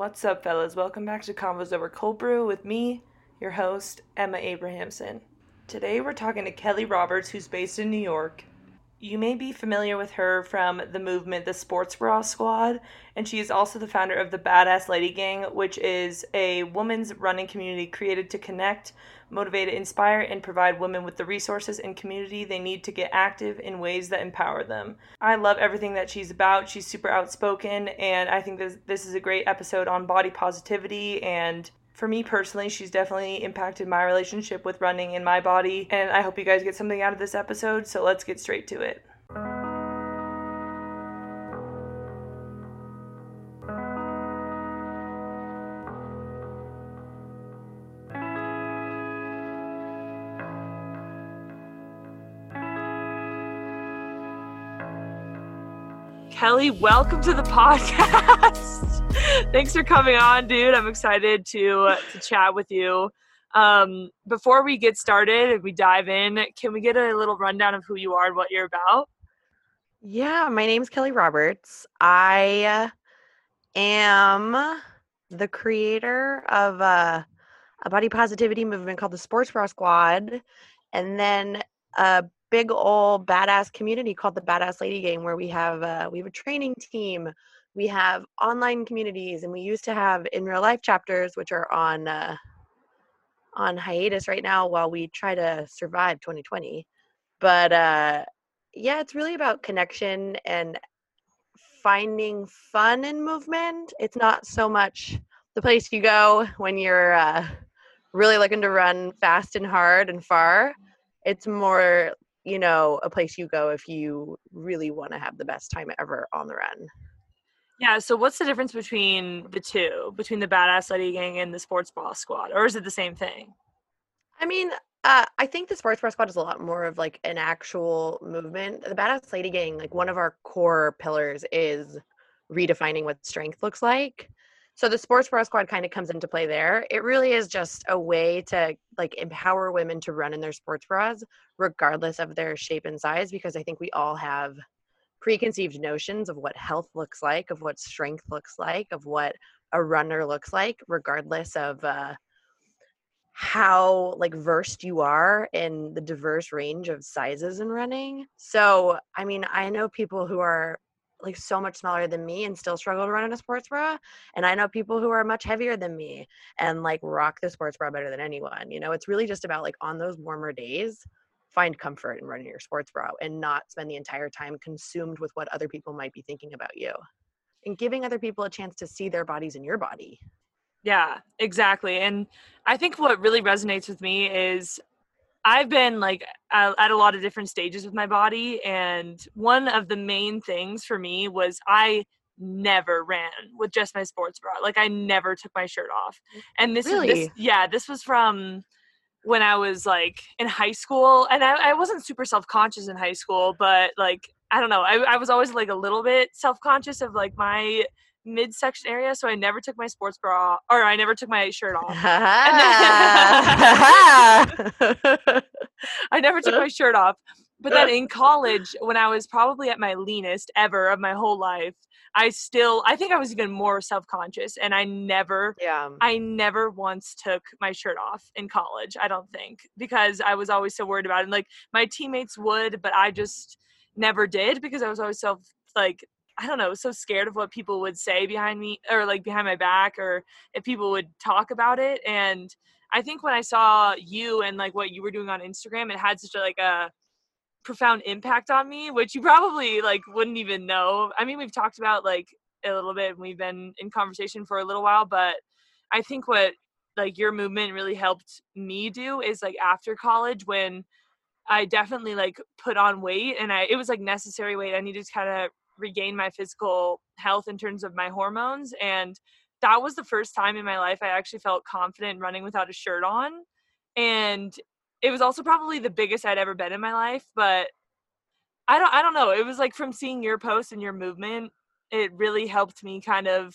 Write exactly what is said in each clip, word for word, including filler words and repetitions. What's up, fellas? Welcome back to Convos Over Cold Brew with me, your host, Emma Abrahamson. Today we're talking to Kelly Roberts, who's based in New York. You may be familiar with her from the movement, the Sports Bra Squad, and she is also the founder of the Badass Lady Gang, which is a women's running community created to connect, motivate, inspire, and provide women with the resources and community they need to get active in ways that empower them. I love everything that she's about. She's super outspoken, and I think this, this is a great episode on body positivity. And for me personally, she's definitely impacted my relationship with running in my body, and I hope you guys get something out of this episode, so let's get straight to it. Kelly, welcome to the podcast. Thanks for coming on, dude. I'm excited to uh, to chat with you. Um, before we get started and we dive in, can we get a little rundown of who you are and what you're about? Yeah, my name's Kelly Roberts. I am the creator of a, a body positivity movement called the Sports Bra Squad, and then a big old badass community called the Badass Lady Gang, where we have uh, we have a training team, we have online communities, and we used to have in real life chapters, which are on uh, on hiatus right now while we try to survive twenty twenty. But uh, yeah, it's really about connection and finding fun in movement. It's not so much the place you go when you're uh, really looking to run fast and hard and far. It's more, you know, a place you go if you really want to have the best time ever on the run. Yeah. So what's the difference between the two, between the Badass Lady Gang and the Sports Bra Squad? Or is it the same thing? I mean, uh, I think the Sports Bra Squad is a lot more of like an actual movement. The Badass Lady Gang, like one of our core pillars is redefining what strength looks like. So the Sports Bra Squad kind of comes into play there. It really is just a way to like empower women to run in their sports bras, regardless of their shape and size, because I think we all have preconceived notions of what health looks like, of what strength looks like, of what a runner looks like, regardless of uh, how like versed you are in the diverse range of sizes in running. So, I mean, I know people who are like so much smaller than me and still struggle to run in a sports bra. And I know people who are much heavier than me and like rock the sports bra better than anyone. You know, it's really just about like on those warmer days, find comfort in running your sports bra and not spend the entire time consumed with what other people might be thinking about you, and giving other people a chance to see their bodies in your body. Yeah, exactly. And I think what really resonates with me is I've been like at a lot of different stages with my body. And one of the main things for me was I never ran with just my sports bra. Like I never took my shirt off. And this really? is, this, yeah, this was from when I was like in high school, and I, I wasn't super self-conscious in high school, but like, I don't know. I, I was always like a little bit self-conscious of like my midsection area, so I never took my sports bra or I never took my shirt off. I never took my shirt off. But then in college, when I was probably at my leanest ever of my whole life, I still I think I was even more self-conscious, and I never yeah. I never once took my shirt off in college, I don't think, because I was always so worried about it. And like my teammates would, but I just never did, because I was always self like I don't know, so scared of what people would say behind me, or like behind my back, or if people would talk about it. And I think when I saw you and like what you were doing on Instagram, it had such a, like a profound impact on me, which you probably like wouldn't even know. I mean, we've talked about like a little bit, and we've been in conversation for a little while, but I think what like your movement really helped me do is like after college, when I definitely like put on weight, and I, it was like necessary weight. I needed to kind of regain my physical health in terms of my hormones, and that was the first time in my life I actually felt confident running without a shirt on. And it was also probably the biggest I'd ever been in my life, but I don't, I don't know. It was like from seeing your post and your movement, it really helped me kind of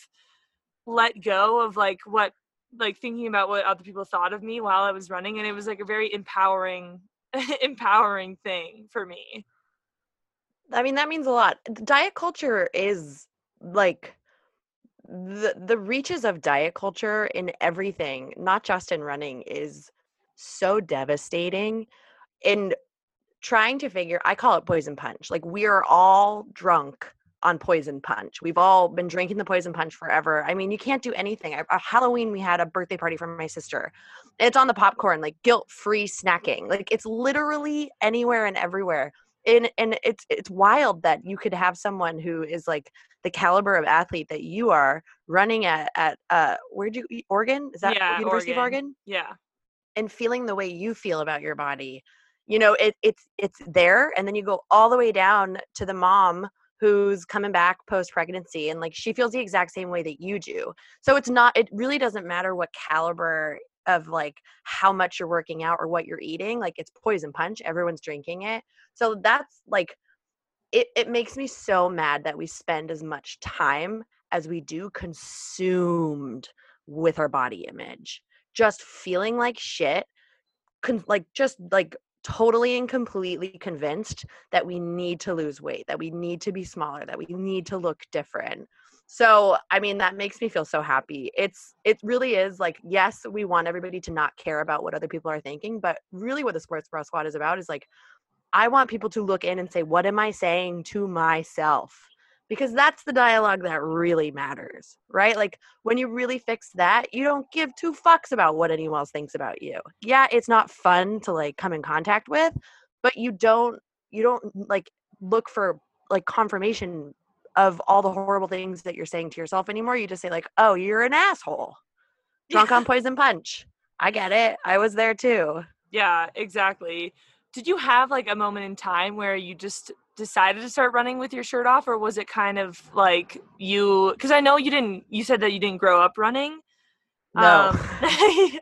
let go of like what, like thinking about what other people thought of me while I was running. And it was like a very empowering, empowering thing for me. I mean, that means a lot. Diet culture is like the, the reaches of diet culture in everything, not just in running, is so devastating. And trying to figure, I call it poison punch. Like, we are all drunk on poison punch. We've all been drinking the poison punch forever. I mean, you can't do anything. I, on Halloween, we had a birthday party for my sister. It's on the popcorn, like guilt-free snacking. Like, it's literally anywhere and everywhere. And and it's it's wild that you could have someone who is like the caliber of athlete that you are running at at uh where'd you Oregon? Is that yeah, University Oregon. of Oregon? Yeah. And feeling the way you feel about your body. You know, it it's it's there, and then you go all the way down to the mom who's coming back post-pregnancy, and like she feels the exact same way that you do. So it's not, it really doesn't matter what caliber of like how much you're working out or what you're eating, like it's poison punch, everyone's drinking it. So that's like, it, it makes me so mad that we spend as much time as we do consumed with our body image, just feeling like shit, con- like just like totally and completely convinced that we need to lose weight, that we need to be smaller, that we need to look different. So, I mean, that makes me feel so happy. It's, it really is like, yes, we want everybody to not care about what other people are thinking, but really what the Sports Bra Squad is about is like, I want people to look in and say, what am I saying to myself? Because that's the dialogue that really matters, right? Like, when you really fix that, you don't give two fucks about what anyone else thinks about you. Yeah, it's not fun to like come in contact with, but you don't, you don't like look for like confirmation of all the horrible things that you're saying to yourself anymore. You just say like, oh, you're an asshole. Drunk on poison punch. I get it. I was there too. Yeah, exactly. Did you have like a moment in time where you just decided to start running with your shirt off, or was it kind of like you, because I know you didn't, you said that you didn't grow up running. No. Um,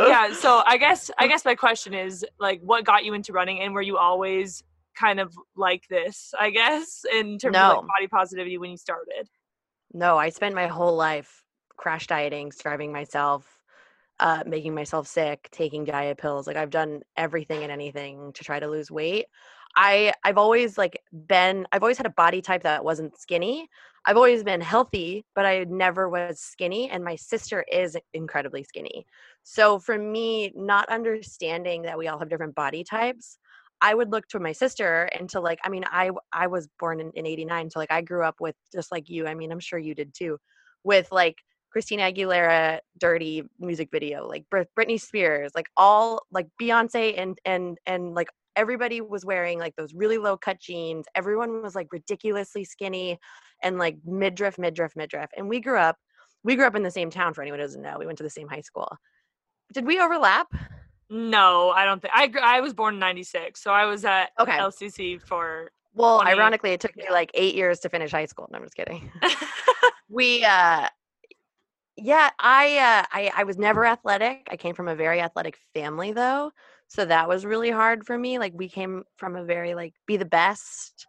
yeah. So I guess, I guess my question is like, what got you into running, and were you always kind of like this, I guess, in terms no. of like body positivity when you started? No, I spent my whole life crash dieting, starving myself, uh, making myself sick, taking diet pills. Like, I've done everything and anything to try to lose weight. I, I've always like been, I've always had a body type that wasn't skinny. I've always been healthy, but I never was skinny. And my sister is incredibly skinny. So for me, not understanding that we all have different body types, I would look to my sister and to like, I mean, I, I was born in, in eighty-nine. So like, I grew up with just like you, I mean, I'm sure you did too, with like Christina Aguilera, Dirty music video, like Britney Spears, like all like Beyonce and, and, and like everybody was wearing like those really low cut jeans. Everyone was like ridiculously skinny and like midriff, midriff, midriff. And we grew up, we grew up in the same town, for anyone who doesn't know. We went to the same high school. Did we overlap? No, I don't think I, I was born in ninety-six. So I was at okay. L C C for, well, ironically, it took me like eight years to finish high school. No, I'm just kidding. we, uh, yeah, I, uh, I, I was never athletic. I came from a very athletic family though. So that was really hard for me. Like, we came from a very like, be the best,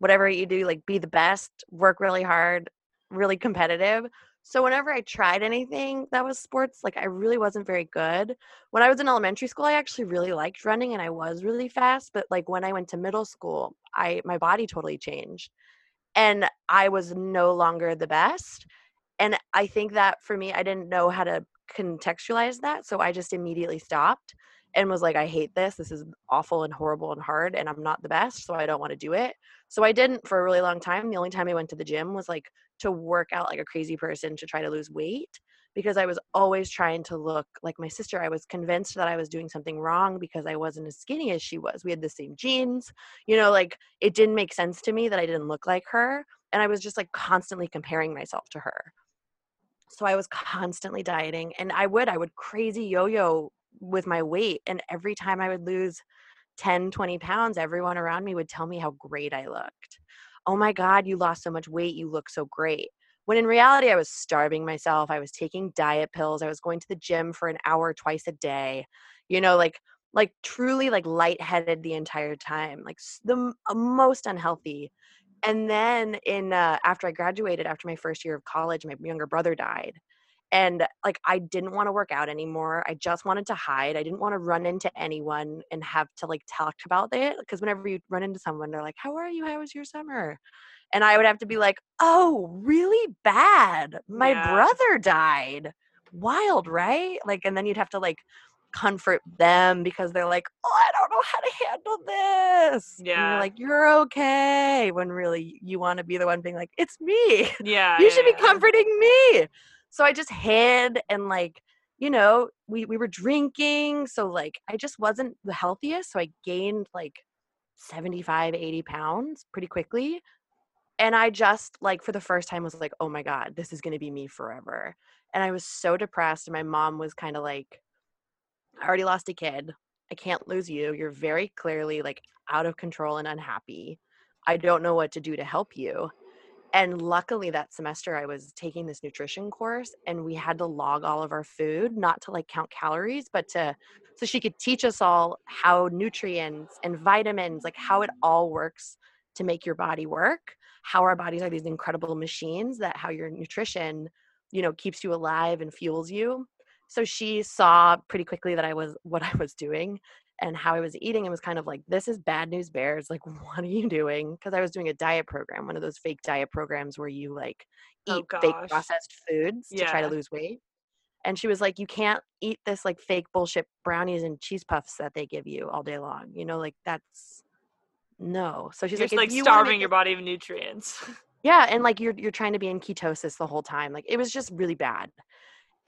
whatever you do, like be the best, work really hard, really competitive. So whenever I tried anything that was sports, like I really wasn't very good. When I was in elementary school, I actually really liked running and I was really fast. But like when I went to middle school, I my body totally changed and I was no longer the best. And I think that for me, I didn't know how to contextualize that. So I just immediately stopped and was like, I hate this. This is awful and horrible and hard and I'm not the best. So I don't want to do it. So I didn't for a really long time. The only time I went to the gym was like to work out like a crazy person to try to lose weight, because I was always trying to look like my sister. I was convinced that I was doing something wrong because I wasn't as skinny as she was. We had the same genes, you know, like it didn't make sense to me that I didn't look like her. And I was just like constantly comparing myself to her. So I was constantly dieting and I would, I would crazy yo-yo with my weight. And every time I would lose ten, twenty pounds, everyone around me would tell me how great I looked. Oh my God, you lost so much weight. You look so great. when in reality, I was starving myself. I was taking diet pills. I was going to the gym for an hour twice a day, you know, like, like truly like lightheaded the entire time, like the most unhealthy. And then in, uh, after I graduated, after my first year of college, my younger brother died. And like, I didn't want to work out anymore. I just wanted to hide. I didn't want to run into anyone and have to like talk about it. Because whenever you run into someone, they're like, how are you? How was your summer? And I would have to be like, oh, really bad. My yeah. brother died. Wild, right? Like, and then you'd have to like comfort them because they're like, oh, I don't know how to handle this. Yeah. And you're like, you're okay. When really you want to be the one being like, it's me. Yeah. You yeah, should yeah. be comforting me. So I just hid and like, you know, we, we were drinking. So like, I just wasn't the healthiest. So I gained like seventy-five, eighty pounds pretty quickly. And I just like, for the first time was like, oh my God, this is going to be me forever. And I was so depressed. And my mom was kind of like, I already lost a kid. I can't lose you. You're very clearly like out of control and unhappy. I don't know what to do to help you. And luckily that semester I was taking this nutrition course and we had to log all of our food, not to like count calories, but to, so she could teach us all how nutrients and vitamins, like how it all works to make your body work, how our bodies are these incredible machines that how your nutrition, you know, keeps you alive and fuels you. So she saw pretty quickly that I was what I was doing and how I was eating and was kind of like, this is bad news bears. Like, what are you doing? Because I was doing a diet program, one of those fake diet programs where you like eat oh, fake processed foods yeah. to try to lose weight. And she was like, you can't eat this like fake bullshit brownies and cheese puffs that they give you all day long. You know, like that's no. So she's You're like, just, like you starving your body of nutrients. Yeah. And like, you're, you're trying to be in ketosis the whole time. Like it was just really bad.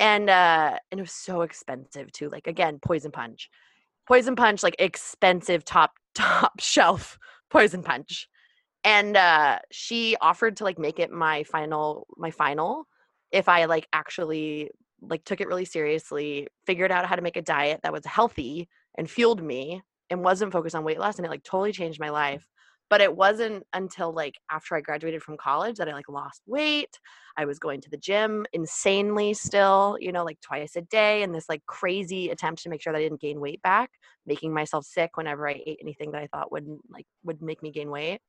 And, uh, and it was so expensive too. Like again, poison punch, poison punch, like expensive top, top shelf poison punch. And, uh, she offered to like make it my final, my final, if I like actually like took it really seriously, figured out how to make a diet that was healthy and fueled me and wasn't focused on weight loss. And it like totally changed my life. But it wasn't until like after I graduated from college that I like lost weight. I was going to the gym insanely still, you know, like twice a day in this like crazy attempt to make sure that I didn't gain weight back, making myself sick whenever I ate anything that I thought wouldn't like would make me gain weight.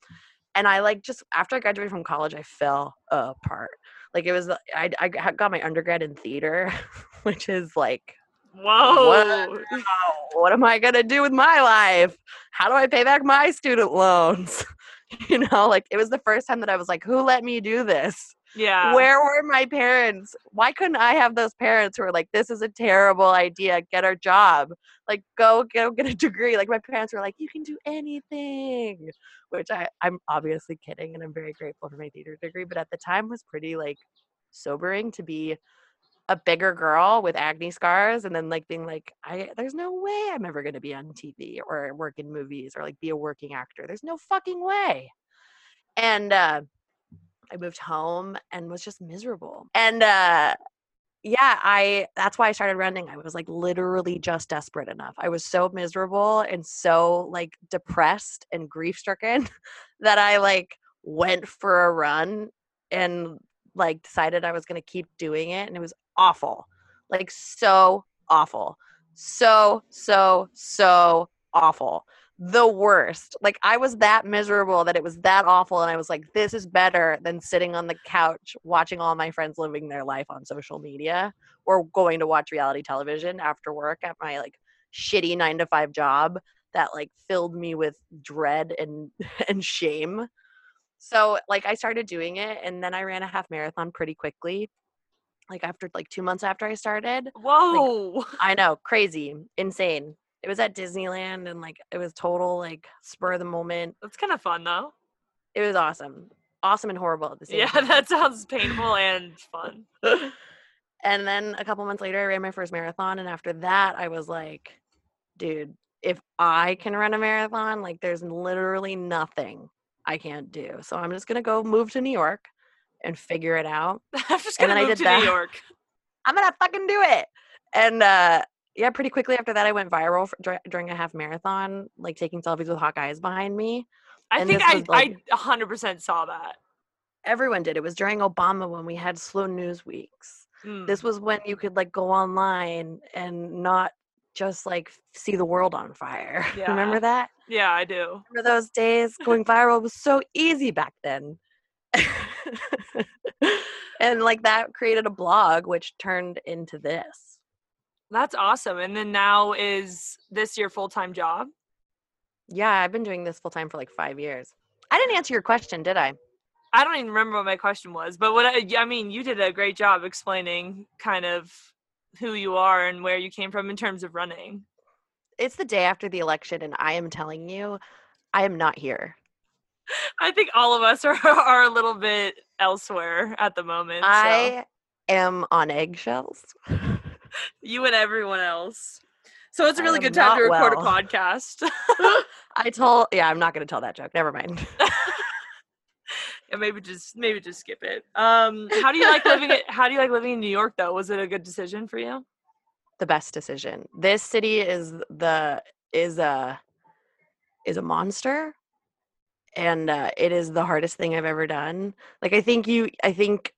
And I like just after I graduated from college, I fell apart. Like it was I I got my undergrad in theater, which is like Whoa. What, what am I going to do with my life? How do I pay back my student loans? You know, like it was the first time that I was like, who let me do this? Yeah. Where were my parents? Why couldn't I have those parents who were like, this is a terrible idea. Get a job. Like go, go get a degree. Like my parents were like, you can do anything, which I, I'm obviously kidding. And I'm very grateful for my theater degree. But at the time was pretty like sobering to be a bigger girl with acne scars and then like being like, I there's no way I'm ever going to be on T V or work in movies or like be a working actor. There's no fucking way. And uh, I moved home and was just miserable. And uh, yeah, I that's why I started running. I was like literally just desperate enough. I was so miserable and so like depressed and grief-stricken that I like went for a run and like decided I was going to keep doing it. And it was awful. Like so awful. So, so, so awful. The worst. Like I was that miserable that it was that awful. And I was like, this is better than sitting on the couch watching all my friends living their life on social media or going to watch reality television after work at my like shitty nine to five job that like filled me with dread and, and shame. So like I started doing it and then I ran a half marathon pretty quickly. Like after like two months after I started. Whoa. Like, I know. Crazy. Insane. It was at Disneyland and like it was total like spur of the moment. That's kind of fun though. It was awesome. Awesome and horrible at the same yeah, time. Yeah, that sounds painful and fun. And then a couple months later I ran my first marathon and after that I was like, dude, if I can run a marathon, like there's literally nothing I can't do. So I'm just going to go move to New York and figure it out. I'm just going to move to that. New York. I'm going to fucking do it. And uh, yeah, pretty quickly after that, I went viral for, during a half marathon, like taking selfies with hawk eyes behind me. I and think I, like, I one hundred percent saw that. everyone did. It was during Obama when we had slow news weeks. Mm. This was when you could like go online and not just like see the world on fire. Yeah. Remember that? Yeah, I do. Remember those days? Going viral was so easy back then. And like that created a blog, which turned into this. That's awesome. And then now is this your full-time job? Yeah, I've been doing this full-time for like five years. I didn't answer your question, did I? I don't even remember what my question was, but what I, I mean, you did a great job explaining kind of who you are and where you came from in terms of running. It's the day after the election, and I am telling you, I am not here. I think all of us are, are a little bit elsewhere at the moment. So. I am on eggshells. You and everyone else. So it's a really good time to record well. a podcast. I told, yeah, I'm not going to tell that joke. Never mind. Yeah, maybe just maybe just skip it. Um, how do you like living? It, how do you like living in New York, though? Was it a good decision for you? The best decision. This city is the is a is a monster, and uh, it is the hardest thing I've ever done. Like I think you, I think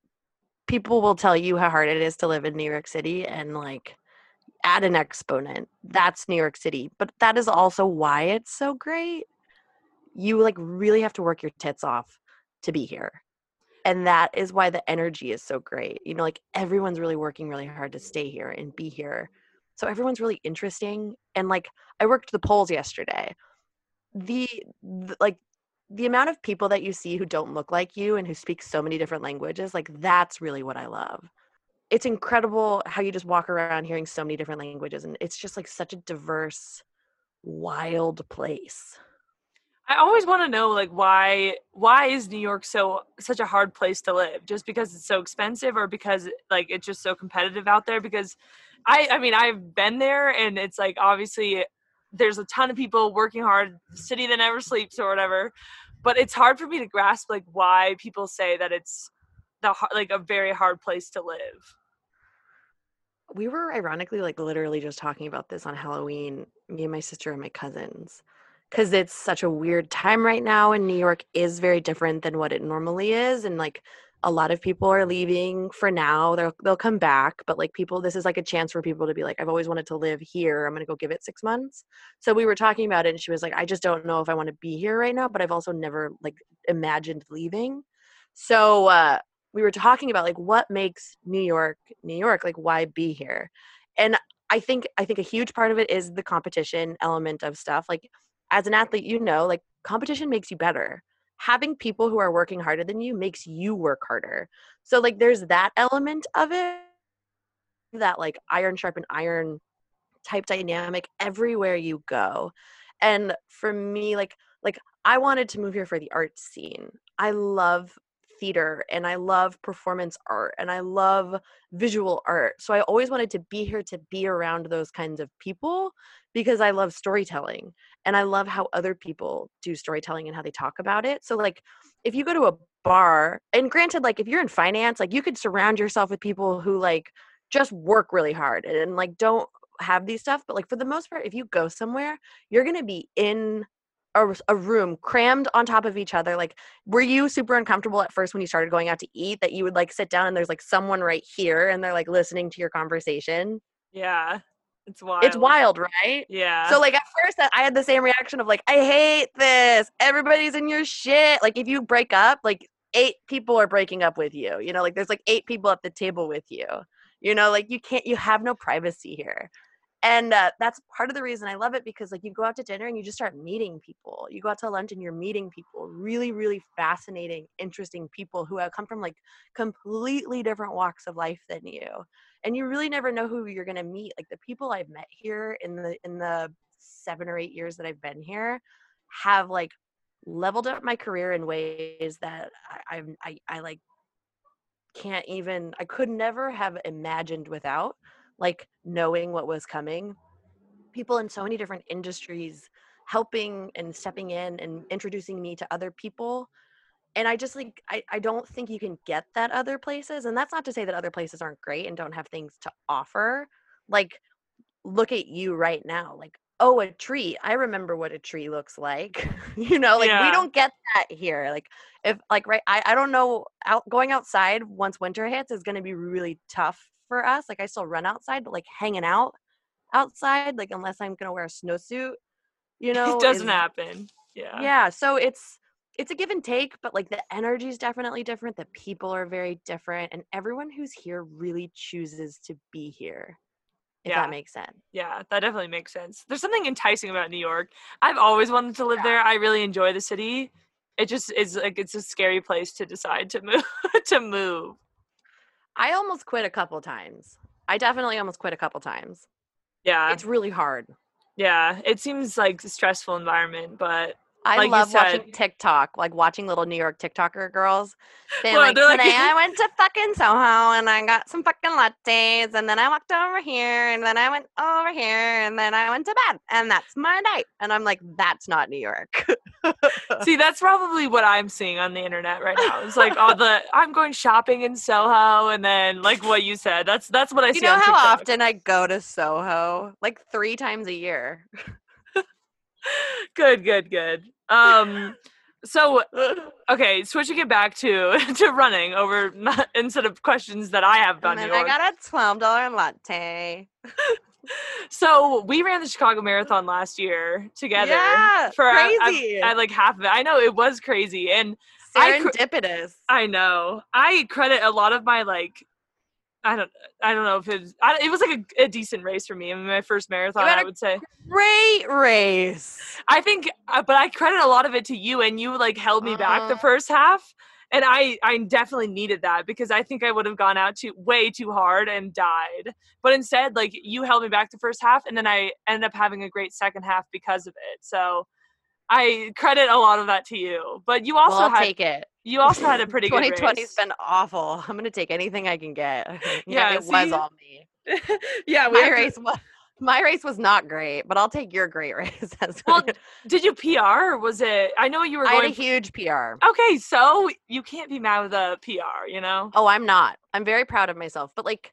people will tell you how hard it is to live in New York City, and like add an exponent. That's New York City, but that is also why it's so great. You like really have to work your tits off to be here. And that is why the energy is so great. You know, like everyone's really working really hard to stay here and be here. So everyone's really interesting. And like I worked the polls yesterday. The, the like the amount of people that you see who don't look like you and who speak so many different languages, like that's really what I love. It's incredible how you just walk around hearing so many different languages, and it's just like such a diverse, wild place. I always want to know, like, why why is New York so such a hard place to live? Just because it's so expensive, or because like it's just so competitive out there? Because I I mean, I've been there, and it's like obviously there's a ton of people working hard, city that never sleeps or whatever. But it's hard for me to grasp like why people say that it's the like a very hard place to live. We were ironically like literally just talking about this on Halloween, me and my sister and my cousins. Because it's such a weird time right now, and New York is very different than what it normally is. And like a lot of people are leaving for now. They'll they'll come back. But like people, this is like a chance for people to be like, I've always wanted to live here. I'm going to go give it six months. So we were talking about it, and she was like, I just don't know if I want to be here right now, but I've also never like imagined leaving. So uh, we were talking about like what makes New York, New York, like why be here? And I think I think a huge part of it is the competition element of stuff. Like, as an athlete, you know, like competition makes you better. Having people who are working harder than you makes you work harder. So like there's that element of it, that like iron sharpen iron type dynamic everywhere you go. And for me, like like I wanted to move here for the art scene. I love theater, and I love performance art, and I love visual art. So I always wanted to be here to be around those kinds of people, because I love storytelling, and I love how other people do storytelling and how they talk about it. So like if you go to a bar, and granted, like if you're in finance, like you could surround yourself with people who like just work really hard and, and like don't have these stuff. But like for the most part, if you go somewhere, you're going to be in A, a room crammed on top of each other. Like, were you super uncomfortable at first when you started going out to eat, that you would like sit down and there's like someone right here and they're like listening to your conversation? Yeah, it's wild. It's wild, right? Yeah. So like at first I had the same reaction of like, I hate this. Everybody's in your shit. Like if you break up, like eight people are breaking up with you. You know, like there's like eight people at the table with you. You know, like you can't, you have no privacy here. And uh, that's part of the reason I love it, because like you go out to dinner and you just start meeting people. You go out to lunch and you're meeting people, really, really fascinating, interesting people who have come from like completely different walks of life than you. And you really never know who you're going to meet. Like the people I've met here in the in the seven or eight years that I've been here have like leveled up my career in ways that I, I'm, I, I like can't even, I could never have imagined without. Like knowing what was coming, people in so many different industries helping and stepping in and introducing me to other people. And I just like, I, I don't think you can get that other places. And that's not to say that other places aren't great and don't have things to offer. Like, look at you right now. Like, oh, a tree. I remember what a tree looks like. You know, like yeah. we don't get that here. Like if like, right. I, I don't know. Out, going outside once winter hits is going to be really tough for us. Like I still run outside, but like hanging out outside, like unless I'm going to wear a snowsuit, you know, it doesn't is, happen. Yeah. Yeah. So it's, it's a give and take, but like the energy is definitely different. The people are very different, and everyone who's here really chooses to be here. If yeah. that makes sense. Yeah, that definitely makes sense. There's something enticing about New York. I've always wanted to live yeah. there. I really enjoy the city. It just is like, it's a scary place to decide to move, to move. I almost quit a couple times. I definitely almost quit a couple times. Yeah. It's really hard. Yeah. It seems like a stressful environment, but I like love said, watching TikTok, like watching little New York TikToker girls. They're well, like, they're today like- I went to fucking Soho and I got some fucking lattes, and then I walked over here, and then I went over here, and then I went to bed, and that's my night. And I'm like, that's not New York. See, that's probably what I'm seeing on the internet right now. It's like all the, I'm going shopping in Soho, and then like what you said, that's that's what I you see You know on how TikTok. Often I go to Soho? Like three times a year. Good, good, good. Um, so, okay, switching it back to, to running over not, instead of questions that I have about New York. I got a twelve dollars latte. So we ran the Chicago Marathon last year together. Yeah, for crazy. At like half of it. I know it was crazy. And serendipitous. I, I know. I credit a lot of my like. I don't. I don't know if it was. I, it was like a, a decent race for me. I mean, my first marathon, I would say. Great race. I think, uh, but I credit a lot of it to you, and you like held me uh, back the first half, and I, I definitely needed that because I think I would have gone out too way too hard and died. But instead, like you held me back the first half, and then I ended up having a great second half because of it. So I credit a lot of that to you. But you also well, I'll had, take it. You also had a pretty good race. twenty twenty's been awful. I'm going to take anything I can get. Yeah, yeah it see? was all me. yeah, we my to... race was my race was not great, but I'll take your great race. As well, good. Did you P R or was it? I know you were. I going had a for... huge P R. Okay, so you can't be mad with a P R, you know. Oh, I'm not. I'm very proud of myself, but like,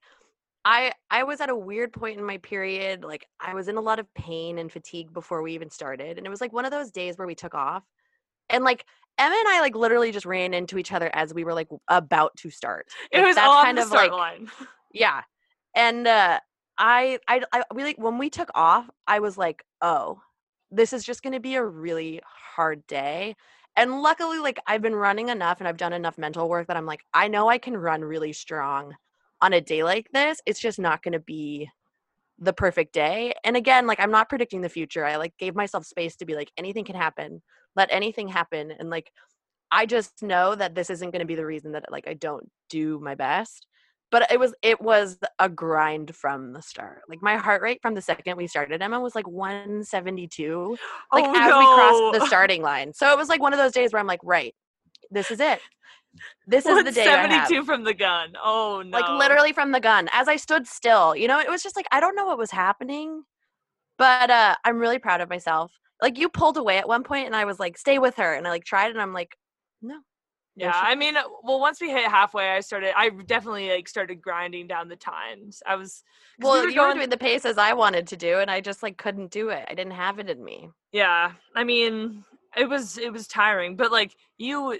I I was at a weird point in my period. Like, I was in a lot of pain and fatigue before we even started, and it was like one of those days where we took off, and like. Emma and I like literally just ran into each other as we were like about to start. Like, it was all kind on the of start like, line. Yeah. And uh, I, I, I, we like when we took off, I was like, oh, this is just going to be a really hard day. And luckily, like I've been running enough and I've done enough mental work that I'm like, I know I can run really strong on a day like this. It's just not going to be the perfect day. And again, like I'm not predicting the future. I like gave myself space to be like, anything can happen. Let anything happen. And like, I just know that this isn't going to be the reason that like, I don't do my best, but it was, it was a grind from the start. Like my heart rate from the second we started, Emma was like one seventy-two, like oh, as no. we crossed the starting line. So it was like one of those days where I'm like, right, this is it. This is the day seventy-two from the gun. Oh no. Like literally from the gun as I stood still, you know, it was just like, I don't know what was happening, but uh, I'm really proud of myself. Like you pulled away at one point and I was like, stay with her. And I like tried and I'm like, no. Yeah. I mean, well, once we hit halfway, I started, I definitely like started grinding down the times. I was, well, we were you were doing the pace as I wanted to do. And I just like, couldn't do it. I didn't have it in me. Yeah. I mean, it was, it was tiring, but like you,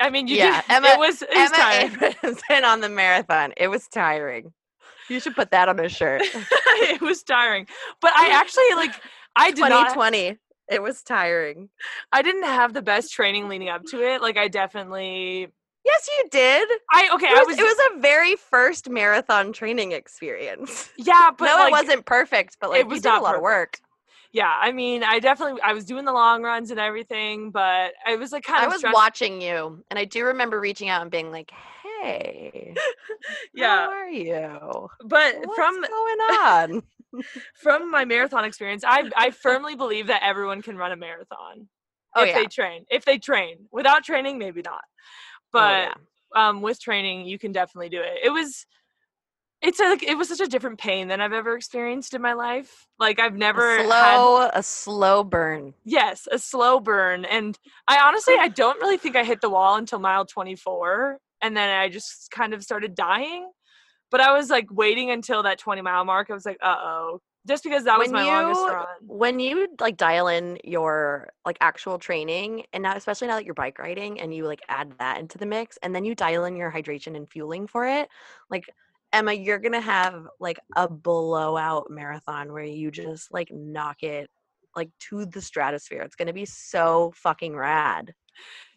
I mean, you yeah, did, Emma, it was, it was Emma tiring. On the marathon. It was tiring. You should put that on a shirt. It was tiring, but I actually like, I did twenty twenty. Not. It was tiring. I didn't have the best training leading up to it. Like I definitely. Yes, you did. I okay. It was, I was. It was a very first marathon training experience. Yeah, but no, like, it wasn't perfect. But like it was you did a lot perfect. Of work. Yeah, I mean, I definitely I was doing the long runs and everything, but I was like kind of. I was stressed. Watching you, and I do remember reaching out and being like, "Hey, yeah, how are you?" But what's from going on. From my marathon experience, I I firmly believe that everyone can run a marathon oh, if yeah. they train. If they train. Without training, maybe not. But oh, yeah. um, with training, you can definitely do it. It was it's a, like it was such a different pain than I've ever experienced in my life. Like I've never a slow had, a slow burn. Yes, a slow burn. And I honestly I don't really think I hit the wall until mile twenty-four, and then I just kind of started dying. But I was like waiting until that twenty mile mark. I was like, uh-oh. Just because that was when my you, longest run. When you like dial in your like actual training, and now especially now that you're bike riding and you like add that into the mix, and then you dial in your hydration and fueling for it, like Emma, you're gonna have like a blowout marathon where you just like knock it like to the stratosphere. It's gonna be so fucking rad.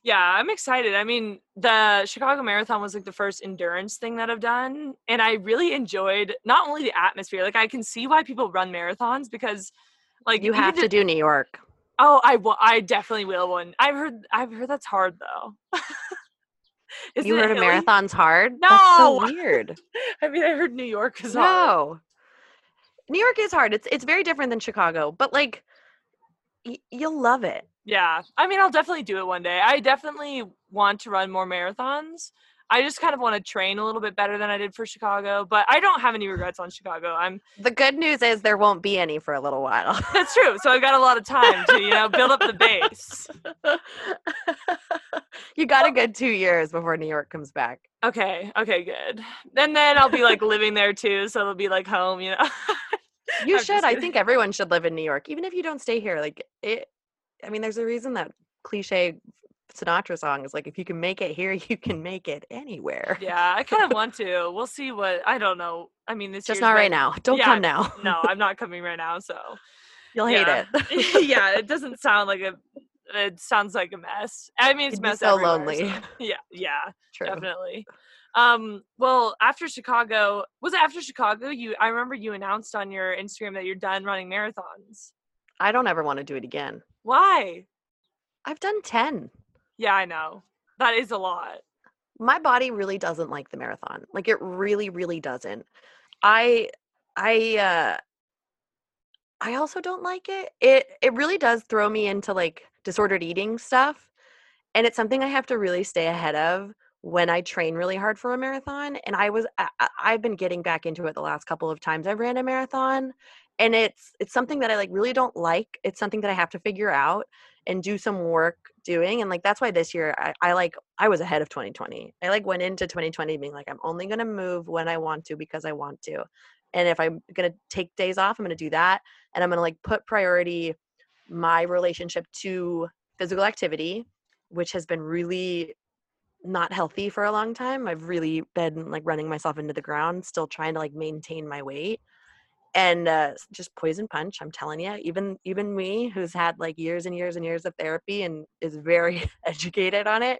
Yeah, I'm excited. I mean, the Chicago Marathon was like the first endurance thing that I've done. And I really enjoyed not only the atmosphere, like I can see why people run marathons because like you have to do New York. Oh, I will. I definitely will one. I've heard, I've heard that's hard though. You heard a marathon's hard? No. That's so weird. I mean, I heard New York is hard. No. New York is hard. It's, it's very different than Chicago, but like y- you'll love it. Yeah. I mean, I'll definitely do it one day. I definitely want to run more marathons. I just kind of want to train a little bit better than I did for Chicago, but I don't have any regrets on Chicago. I'm The good news is there won't be any for a little while. That's true. So I've got a lot of time to, you know, build up the base. You got a good two years before New York comes back. Okay. Okay, good. And then I'll be like living there too. So it'll be like home, you know. You I'm should. I think everyone should live in New York, even if you don't stay here. Like it, I mean, there's a reason that cliche Sinatra song is like, if you can make it here, you can make it anywhere. Yeah, I kind of want to. We'll see what, I don't know. I mean, this Just not right now. Don't yeah, come now. No, I'm not coming right now, so. You'll yeah. hate it. Yeah, it doesn't sound like a, it sounds like a mess. I mean, it's It'd a mess so lonely. So. Yeah, yeah, True. Definitely. Um, well, after Chicago, was it after Chicago? You, I remember you announced on your Instagram that you're done running marathons. I don't ever want to do it again. Why? I've done ten. Yeah, I know. That is a lot. My body really doesn't like the marathon. Like it really, really doesn't. I, I, uh, I also don't like it. It, it really does throw me into like disordered eating stuff. And it's something I have to really stay ahead of when I train really hard for a marathon. And I was, I, I've been getting back into it the last couple of times I ran a marathon. And it's it's something that I like really don't like. It's something that I have to figure out and do some work doing. And like that's why this year I, I like I was ahead of twenty twenty. I like went into twenty twenty being like, I'm only gonna move when I want to because I want to. And if I'm gonna take days off, I'm gonna do that. And I'm gonna like put priority my relationship to physical activity, which has been really not healthy for a long time. I've really been like running myself into the ground, still trying to like maintain my weight. And uh, just poison punch, I'm telling you, even even me who's had like years and years and years of therapy and is very educated on it,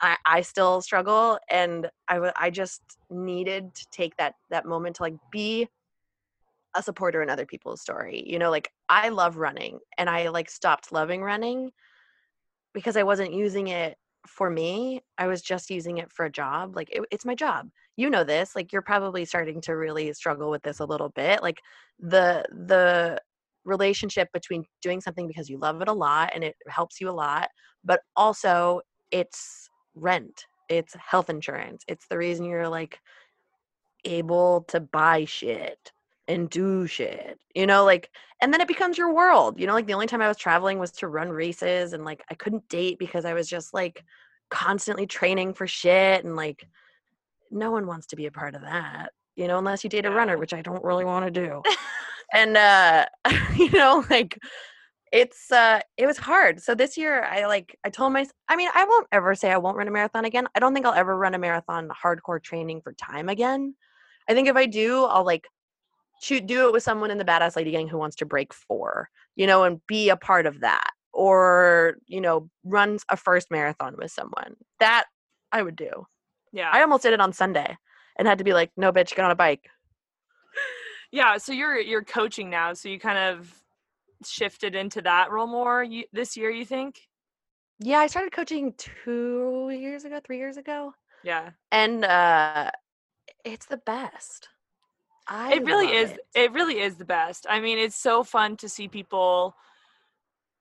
I, I still struggle. And I, w- I just needed to take that that moment to like be a supporter in other people's story. You know, like I love running and I like stopped loving running because I wasn't using it for me. I was just using it for a job. Like it, it's my job. You know this, like you're probably starting to really struggle with this a little bit. Like the the relationship between doing something because you love it a lot and it helps you a lot, but also it's rent, it's health insurance, it's the reason you're like able to buy shit and do shit, you know, like, and then it becomes your world, you know, like the only time I was traveling was to run races and like I couldn't date because I was just like constantly training for shit and like no one wants to be a part of that, you know, unless you date a runner, which I don't really want to do. And, uh, you know, like it's, uh, it was hard. So this year I like, I told myself, I mean, I won't ever say I won't run a marathon again. I don't think I'll ever run a marathon hardcore training for time again. I think if I do, I'll like shoot, do it with someone in the Badass Lady Gang who wants to break four, you know, and be a part of that, or, you know, run a first marathon with someone that I would do. Yeah, I almost did it on Sunday and had to be like, no, bitch, get on a bike. Yeah, so you're you're coaching now, so you kind of shifted into that role more you, this year, you think? Yeah, I started coaching two years ago, three years ago. Yeah. And uh, it's the best. I It really is. It. it really is the best. I mean, it's so fun to see people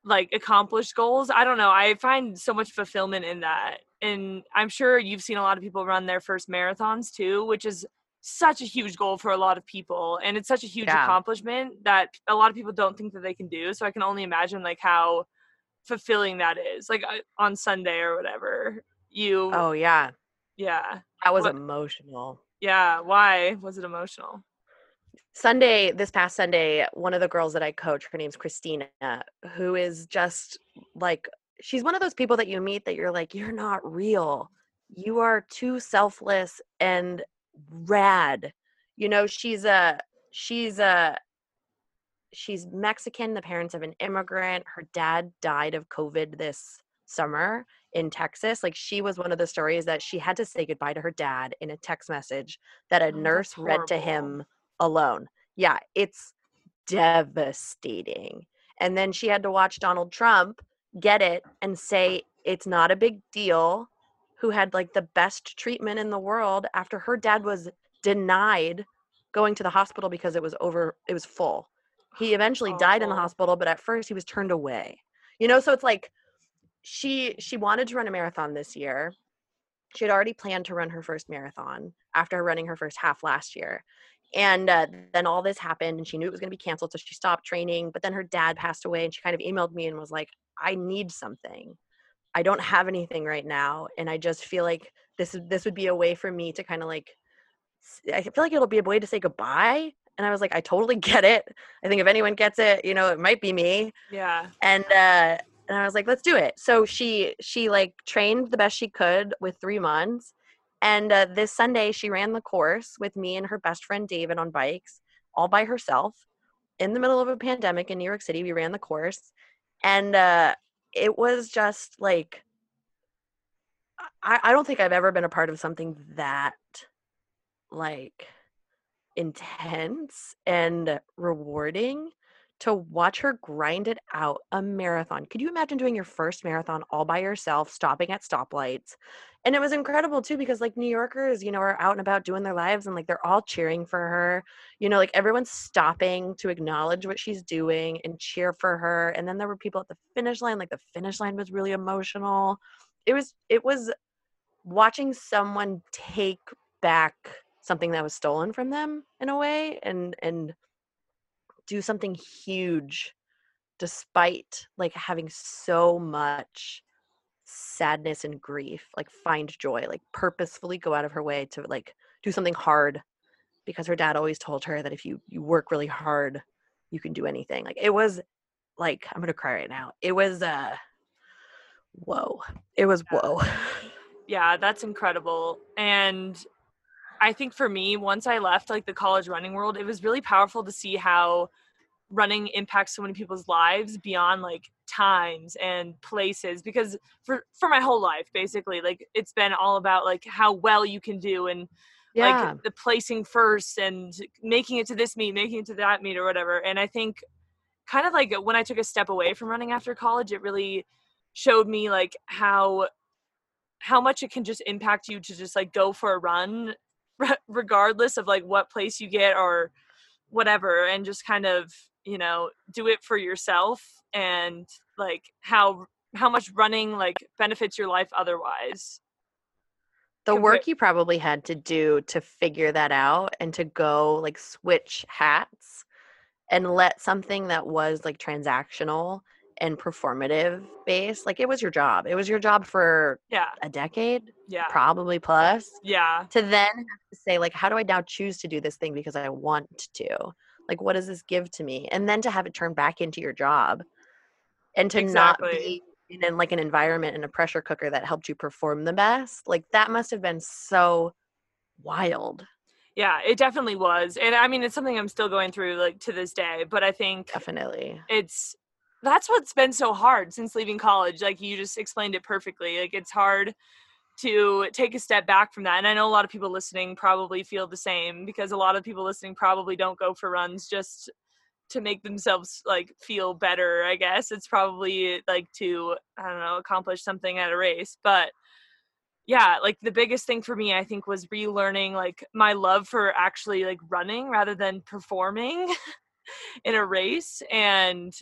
like accomplish goals. I don't know. I find so much fulfillment in that. And I'm sure you've seen a lot of people run their first marathons too, which is such a huge goal for a lot of people. And it's such a huge yeah. accomplishment that a lot of people don't think that they can do. So I can only imagine like how fulfilling that is. Like on Sunday or whatever, you. Oh yeah. Yeah. That was what, emotional. Yeah. Why was it emotional? Sunday, this past Sunday, one of the girls that I coach, her name's Christina, who is just like, she's one of those people that you meet that you're like, you're not real. You are too selfless and rad. You know, she's a, she's a, she's Mexican, the parents of an immigrant. Her dad died of COVID this summer in Texas. Like, she was one of the stories that she had to say goodbye to her dad in a text message that a oh, nurse read to him alone. Yeah, it's devastating. And then she had to watch Donald Trump get it and say it's not a big deal, who had like the best treatment in the world after her dad was denied going to the hospital because it was over, it was full. He eventually oh. died in the hospital, but at first he was turned away. You know, so it's like she she wanted to run a marathon this year. She had already planned to run her first marathon after running her first half last year. And uh, then all this happened and she knew it was going to be canceled. So she stopped training, but then her dad passed away and she kind of emailed me and was like, I need something. I don't have anything right now. And I just feel like this, this would be a way for me to kind of like, I feel like it'll be a way to say goodbye. And I was like, I totally get it. I think if anyone gets it, you know, it might be me. Yeah. And, uh, and I was like, let's do it. So she, she like trained the best she could with three months. And uh, this Sunday, she ran the course with me and her best friend, David, on bikes, all by herself. In the middle of a pandemic in New York City, we ran the course. And uh, it was just like, I, I don't think I've ever been a part of something that, like, intense and rewarding, to watch her grind it out, a marathon. Could you imagine doing your first marathon all by yourself, stopping at stoplights? And it was incredible too, because like New Yorkers, you know, are out and about doing their lives and like they're all cheering for her, you know, like everyone's stopping to acknowledge what she's doing and cheer for her. And then there were people at the finish line, like the finish line was really emotional. It was, it was watching someone take back something that was stolen from them in a way, and, and do something huge despite like having so much sadness and grief, like find joy, like purposefully go out of her way to like do something hard, because her dad always told her that if you, you work really hard, you can do anything. Like, it was like, I'm going to cry right now. It was, uh, whoa, it was, yeah. whoa. Yeah. That's incredible. And I think for me, once I left like the college running world, it was really powerful to see how running impacts so many people's lives beyond like times and places, because for, for my whole life, basically, like it's been all about like how well you can do and yeah. like the placing first and making it to this meet, making it to that meet or whatever. And I think kind of like when I took a step away from running after college, it really showed me like how, how much it can just impact you to just like go for a run regardless of like what place you get or whatever, and just kind of, you know, do it for yourself, and like how how much running like benefits your life otherwise. The Compar- work you probably had to do to figure that out and to go like switch hats and let something that was like transactional and performative based, like it was your job. It was your job for yeah. a decade, yeah. probably plus. Yeah. To then have to say, like, how do I now choose to do this thing because I want to? Like, what does this give to me? And then to have it turn back into your job, and to exactly. not be in like an environment and a pressure cooker that helped you perform the best. Like, that must have been so wild. Yeah, it definitely was. And I mean, it's something I'm still going through like to this day, but I think definitely it's, that's what's been so hard since leaving college. Like, you just explained it perfectly. Like, it's hard to take a step back from that. And I know a lot of people listening probably feel the same, because a lot of people listening probably don't go for runs just to make themselves like feel better, I guess. It's probably like to, I don't know, accomplish something at a race. But yeah, like the biggest thing for me, I think, was relearning like my love for actually like running rather than performing in a race. And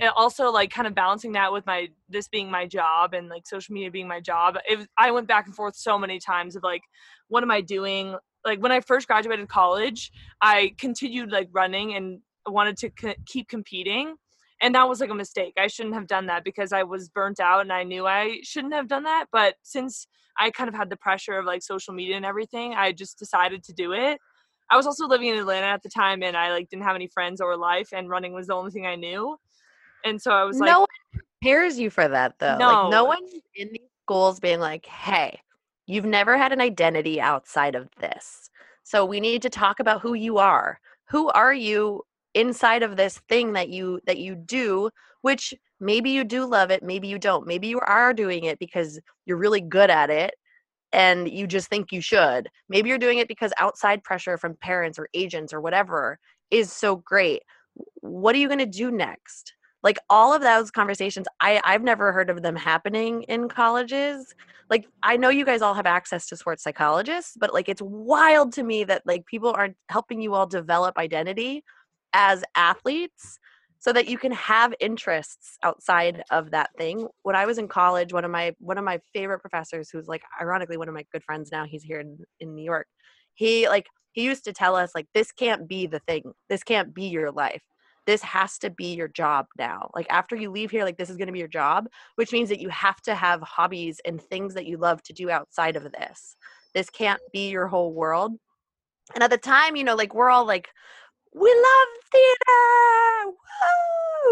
And also like kind of balancing that with my, this being my job and like social media being my job. It was, I went back and forth so many times of like, what am I doing? Like, when I first graduated college, I continued like running and wanted to co- keep competing. And that was like a mistake. I shouldn't have done that because I was burnt out and I knew I shouldn't have done that. But since I kind of had the pressure of like social media and everything, I just decided to do it. I was also living in Atlanta at the time and I like didn't have any friends or life, and running was the only thing I knew. And so I was like, no one prepares you for that though. No, like, no one in these schools being like, hey, you've never had an identity outside of this. So we need to talk about who you are. Who are you inside of this thing that you that you do, which maybe you do love it, maybe you don't. Maybe you are doing it because you're really good at it and you just think you should. Maybe you're doing it because outside pressure from parents or agents or whatever is so great. What are you going to do next? Like all of those conversations, I, I've never heard of them happening in colleges. Like I know you guys all have access to sports psychologists, but like it's wild to me that like people aren't helping you all develop identity as athletes so that you can have interests outside of that thing. When I was in college, one of my one of my favorite professors, who's like ironically one of my good friends now, he's here in, in New York. He like he used to tell us like, this can't be the thing. This can't be your life. This has to be your job now. Like after you leave here, like this is going to be your job, which means that you have to have hobbies and things that you love to do outside of this. This can't be your whole world. And at the time, you know, like we're all like, we love theater.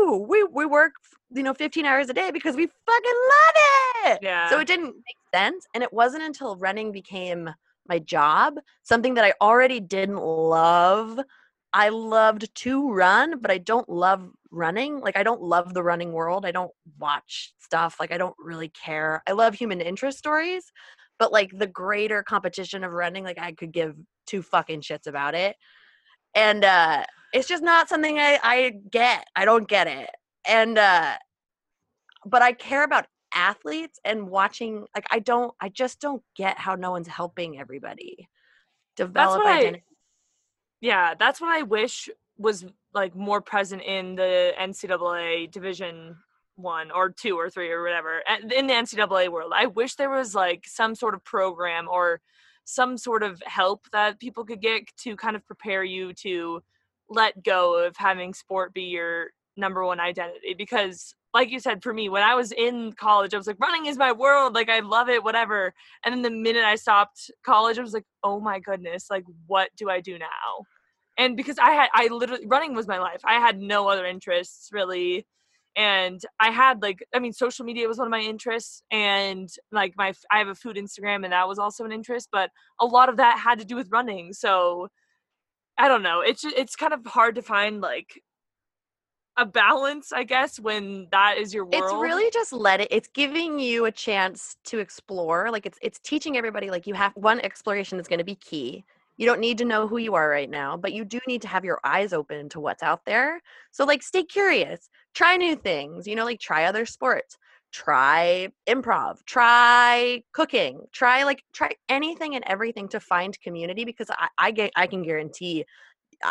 Woo! We we work, you know, fifteen hours a day because we fucking love it. Yeah. So it didn't make sense. And it wasn't until running became my job, something that I already didn't love. I loved to run, but I don't love running. Like I don't love the running world. I don't watch stuff. Like I don't really care. I love human interest stories, but like the greater competition of running, like I could give two fucking shits about it. And uh, it's just not something I, I get. I don't get it. And uh, but I care about athletes and watching. Like I don't. I just don't get how no one's helping everybody develop identity. I- Yeah, that's what I wish was like more present in the N C double A Division One or Two or Three or whatever in the N C double A world. I wish there was like some sort of program or some sort of help that people could get to kind of prepare you to let go of having sport be your number one identity. Because like you said, for me, when I was in college, I was like, running is my world. Like, I love it, whatever. And then the minute I stopped college, I was like, oh my goodness, like, what do I do now? And because I had, I literally, running was my life. I had no other interests really. And I had like, I mean, social media was one of my interests, and like my, I have a food Instagram and that was also an interest, but a lot of that had to do with running. So I don't know. It's, it's kind of hard to find like a balance, I guess, when that is your world. It's really just let it, it's giving you a chance to explore. Like it's, it's teaching everybody, like you have one exploration is going to be key. You don't need to know who you are right now, but you do need to have your eyes open to what's out there. So like, stay curious, try new things, you know, like try other sports, try improv, try cooking, try like, try anything and everything to find community, because I, I get, I can guarantee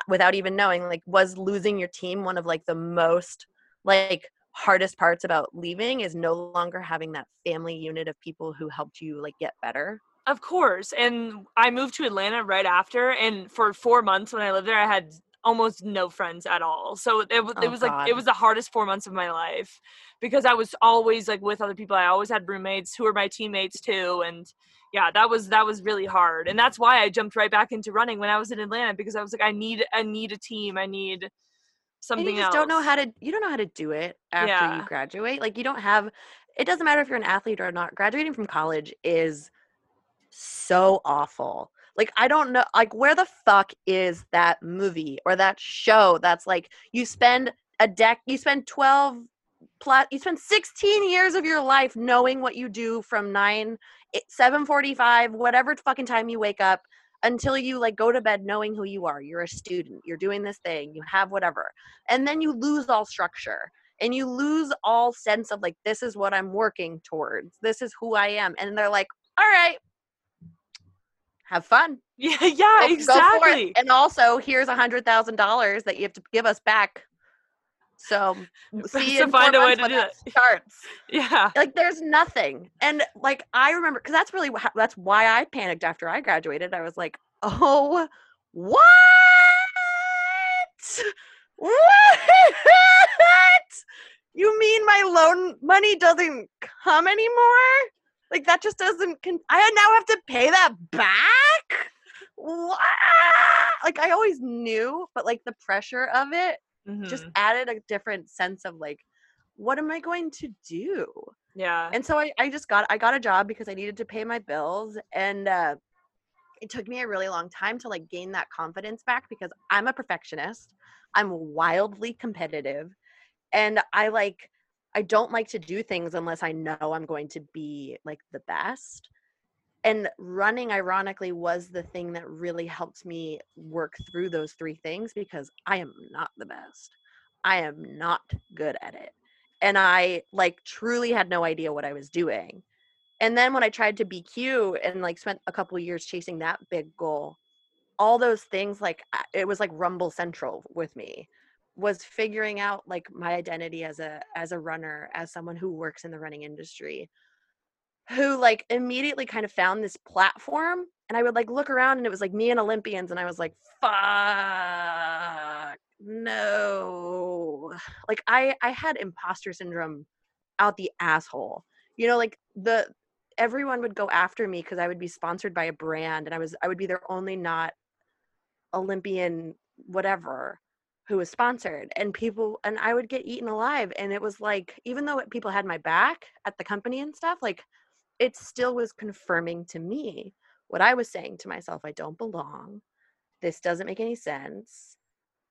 without even knowing, like, was losing your team one of like the most like hardest parts about leaving is no longer having that family unit of people who helped you like get better? Of course. And I moved to Atlanta right after, and for four months when I lived there, I had almost no friends at all. So it, it oh, was God. like, it was the hardest four months of my life because I was always like with other people. I always had roommates who were my teammates too. And yeah, that was, that was really hard. And that's why I jumped right back into running when I was in Atlanta, because I was like, I need, I need a team. I need something else. You just else. don't know how to, you don't know how to do it after yeah. you graduate. Like you don't have, it doesn't matter if you're an athlete or not. Graduating from college is so awful. Like, I don't know, like, where the fuck is that movie or that show that's like, you spend a dec, you spend twelve plus, you spend sixteen years of your life knowing what you do from nine, seven forty-five, whatever fucking time you wake up until you like go to bed knowing who you are. You're a student, you're doing this thing, you have whatever. And then you lose all structure and you lose all sense of like, this is what I'm working towards. This is who I am. And they're like, all right. Have fun. Yeah, yeah, go, exactly. Go for it. And also, here's a hundred thousand dollars that you have to give us back. So see you in four months when that starts. Yeah, like there's nothing. And like I remember, because that's really that's why I panicked after I graduated. I was like, oh, what? What? own money doesn't come anymore? Like, that just doesn't con- I now have to pay that back? What? Like, I always knew, but like the pressure of it mm-hmm. just added a different sense of like, what am I going to do? Yeah. And so I, I just got, I got a job because I needed to pay my bills. And uh, it took me a really long time to like gain that confidence back because I'm a perfectionist. I'm wildly competitive. And I like, I don't like to do things unless I know I'm going to be like the best. And running, ironically, was the thing that really helped me work through those three things because I am not the best. I am not good at it. And I like truly had no idea what I was doing. And then when I tried to be cute and like spent a couple of years chasing that big goal, all those things, like it was like Rumble Central with me, was figuring out like my identity as a, as a runner, as someone who works in the running industry, who like immediately kind of found this platform. And I would like look around and it was like me and Olympians. And I was like, fuck, no. Like I, I had imposter syndrome out the asshole, you know, like the, everyone would go after me because I would be sponsored by a brand and I was, I would be their only not Olympian, whatever, who was sponsored, and people, and I would get eaten alive. And it was like, even though people had my back at the company and stuff, like it still was confirming to me what I was saying to myself, I don't belong. This doesn't make any sense.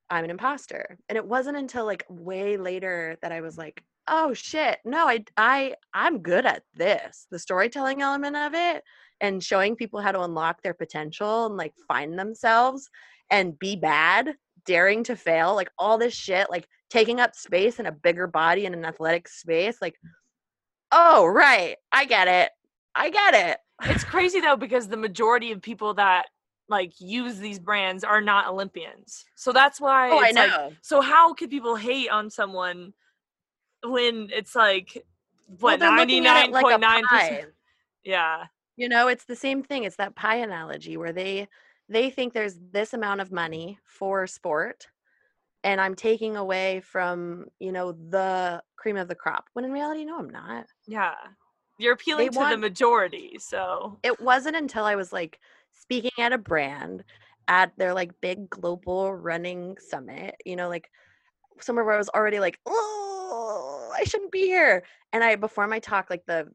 I'm an imposter. And it wasn't until like way later that I was like, oh shit, no, I, I, I'm good at this. The storytelling element of it and showing people how to unlock their potential and like find themselves and be bad. Daring to fail, like all this shit, like taking up space in a bigger body in an athletic space, like, oh, right, I get it. I get it. It's crazy though, because the majority of people that like use these brands are not Olympians. So that's why. Oh, it's I know. Like, so how could people hate on someone when it's like, what, well, ninety-nine point nine percent? Like yeah. You know, it's the same thing. It's that pie analogy where they, They think there's this amount of money for sport and I'm taking away from, you know, the cream of the crop. When in reality, no, I'm not. Yeah. You're appealing they to want, the majority. So it wasn't until I was like speaking at a brand at their like big global running summit, you know, like somewhere where I was already like, oh, I shouldn't be here. And I, before my talk, like the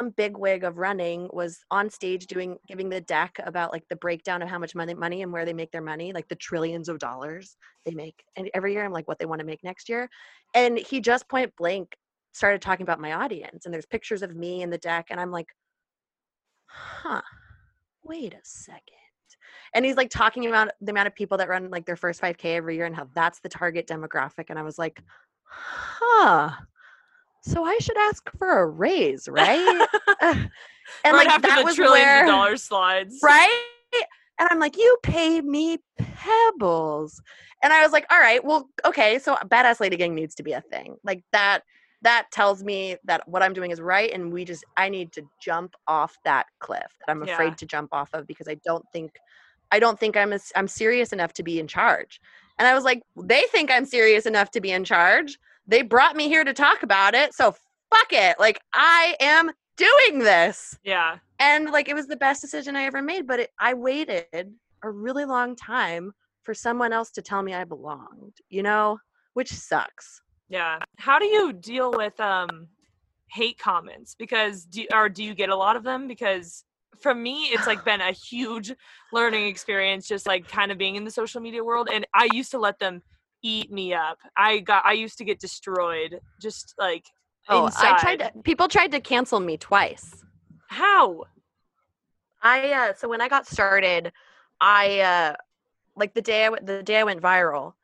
some bigwig of running was on stage doing, giving the deck about like the breakdown of how much money, money and where they make their money, like the trillions of dollars they make. And every year I'm like what they want to make next year. And he just point blank started talking about my audience and there's pictures of me in the deck. And I'm like, huh, wait a second. And he's like talking about the amount of people that run like their first five K every year and how that's the target demographic. And I was like, huh. So I should ask for a raise, right? and right like after that the was trillions where, of dollars slides, right? And I'm like, you pay me pebbles, and I was like, all right, well, okay, so Badass Lady Gang needs to be a thing, like that. That tells me that what I'm doing is right, and we just, I need to jump off that cliff that I'm afraid yeah. to jump off of because I don't think, I don't think I'm a, I'm serious enough to be in charge. And I was like, they think I'm serious enough to be in charge. They brought me here to talk about it, so fuck it. Like, I am doing this. Yeah. And, like, it was the best decision I ever made, but it, I waited a really long time for someone else to tell me I belonged, you know, which sucks. Yeah. How do you deal with um, hate comments? Because – do or do you get a lot of them? Because for me, it's, like, been a huge learning experience just, like, kind of being in the social media world, and I used to let them – eat me up. I got, I used to get destroyed just like oh, inside. I tried to, people tried to cancel me twice. How? I, uh, so when I got started, I, uh, like the day, I w- the day I went viral,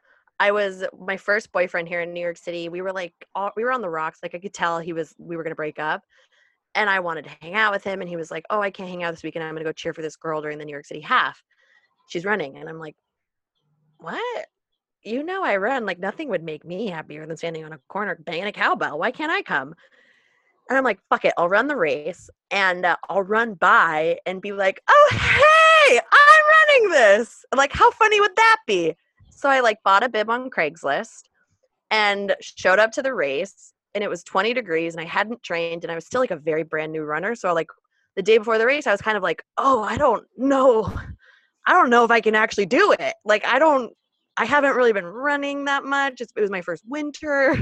I was, my first boyfriend here in New York City, we were like, all, we were on the rocks. Like I could tell he was, we were going to break up and I wanted to hang out with him. And he was like, oh, I can't hang out this weekend. I'm going to go cheer for this girl during the New York City half. She's running. And I'm like, what? You know, I run, like nothing would make me happier than standing on a corner banging a cowbell. Why can't I come? And I'm like, fuck it. I'll run the race and uh, I'll run by and be like, oh, hey, I'm running this. Like, how funny would that be? So I like bought a bib on Craigslist and showed up to the race and it was twenty degrees and I hadn't trained and I was still like a very brand new runner. So like the day before the race, I was kind of like, oh, I don't know. I don't know if I can actually do it. Like, I don't, I haven't really been running that much. It was my first winter.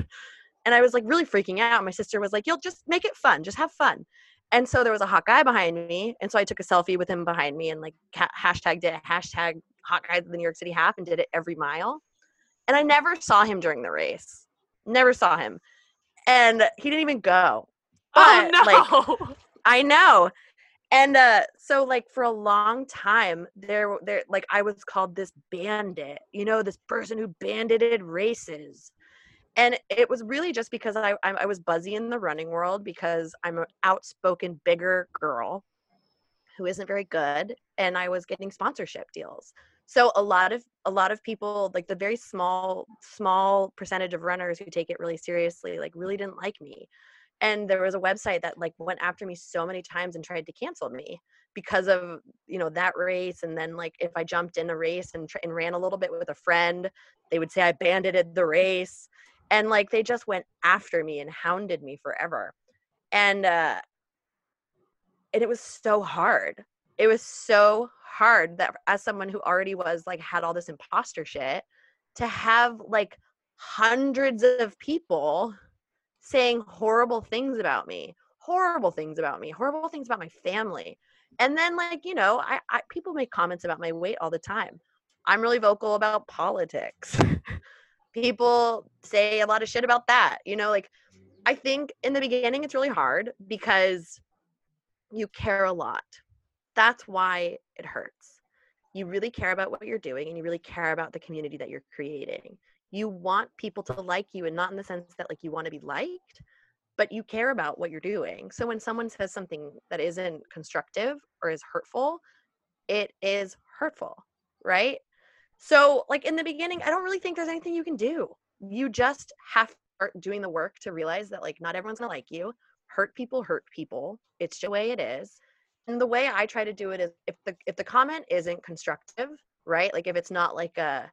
And I was like really freaking out. My sister was like, you'll just make it fun. Just have fun. And so there was a hot guy behind me. And so I took a selfie with him behind me and like ha- hashtagged it, hashtag hot guys of the New York City half, and did it every mile. And I never saw him during the race. Never saw him. And he didn't even go. But, oh, no. Like, I know. And uh, so like for a long time there, there, like I was called this bandit, you know, this person who bandited races. And it was really just because I, I I was buzzy in the running world because I'm an outspoken, bigger girl who isn't very good, and I was getting sponsorship deals. So a lot of a lot of people, like the very small small percentage of runners who take it really seriously, like really didn't like me. And there was a website that like went after me so many times and tried to cancel me because of, you know, that race. And then like if I jumped in a race and and ran a little bit with a friend, they would say I bandited the race. And like, they just went after me and hounded me forever. And, uh, and it was so hard. It was so hard that as someone who already was like, had all this imposter shit, to have like hundreds of people saying horrible things about me, horrible things about me, horrible things about my family. And then like, you know, I, I people make comments about my weight all the time. I'm really vocal about politics. People say a lot of shit about that. You know, like I think in the beginning it's really hard because you care a lot. That's why it hurts. You really care about what you're doing and you really care about the community that you're creating. You want people to like you, and not in the sense that like you want to be liked, but you care about what you're doing. So when someone says something that isn't constructive or is hurtful, it is hurtful, right? So like in the beginning, I don't really think there's anything you can do. You just have to start doing the work to realize that like not everyone's gonna like you. Hurt people hurt people. It's the way it is. And the way I try to do it is if the if the comment isn't constructive, right? Like if it's not like a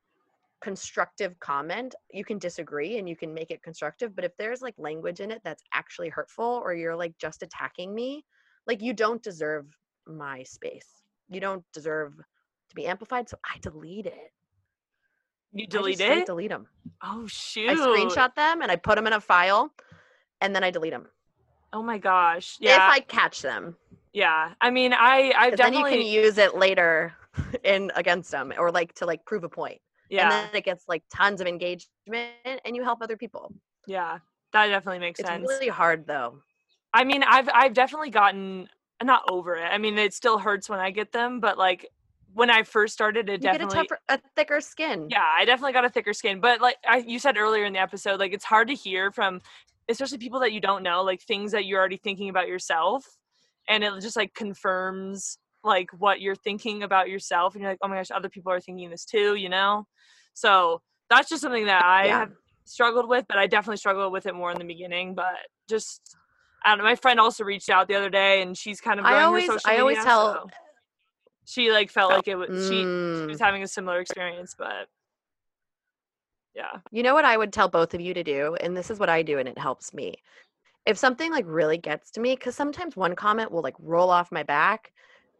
constructive comment, you can disagree and you can make it constructive. But if there's like language in it that's actually hurtful, or you're like just attacking me, like you don't deserve my space. You don't deserve to be amplified. So I delete it. You delete I it? I delete them. Oh, shoot. I screenshot them and I put them in a file and then I delete them. Oh my gosh. Yeah. If I catch them. Yeah. I mean, I, I definitely. Then you can use it later in against them or like to like prove a point. Yeah. And then it gets like tons of engagement and you help other people. Yeah. That definitely makes it's sense. It's really hard though. I mean, I've, I've definitely gotten not over it. I mean, it still hurts when I get them, but like, when I first started, it you definitely get a, tougher, a thicker skin. Yeah, I definitely got a thicker skin. But like I, you said earlier in the episode, like it's hard to hear from, especially people that you don't know, like things that you're already thinking about yourself, and it just like confirms like what you're thinking about yourself, and you're like, oh my gosh, other people are thinking this too, you know. So that's just something that I yeah. have struggled with, but I definitely struggled with it more in the beginning. But just I don't know. My friend also reached out the other day, and she's kind of growing I always her social I media, always tell. So. She like felt like it was, she, mm. she was having a similar experience, but yeah. You know what I would tell both of you to do, and this is what I do and it helps me. If something like really gets to me, because sometimes one comment will like roll off my back,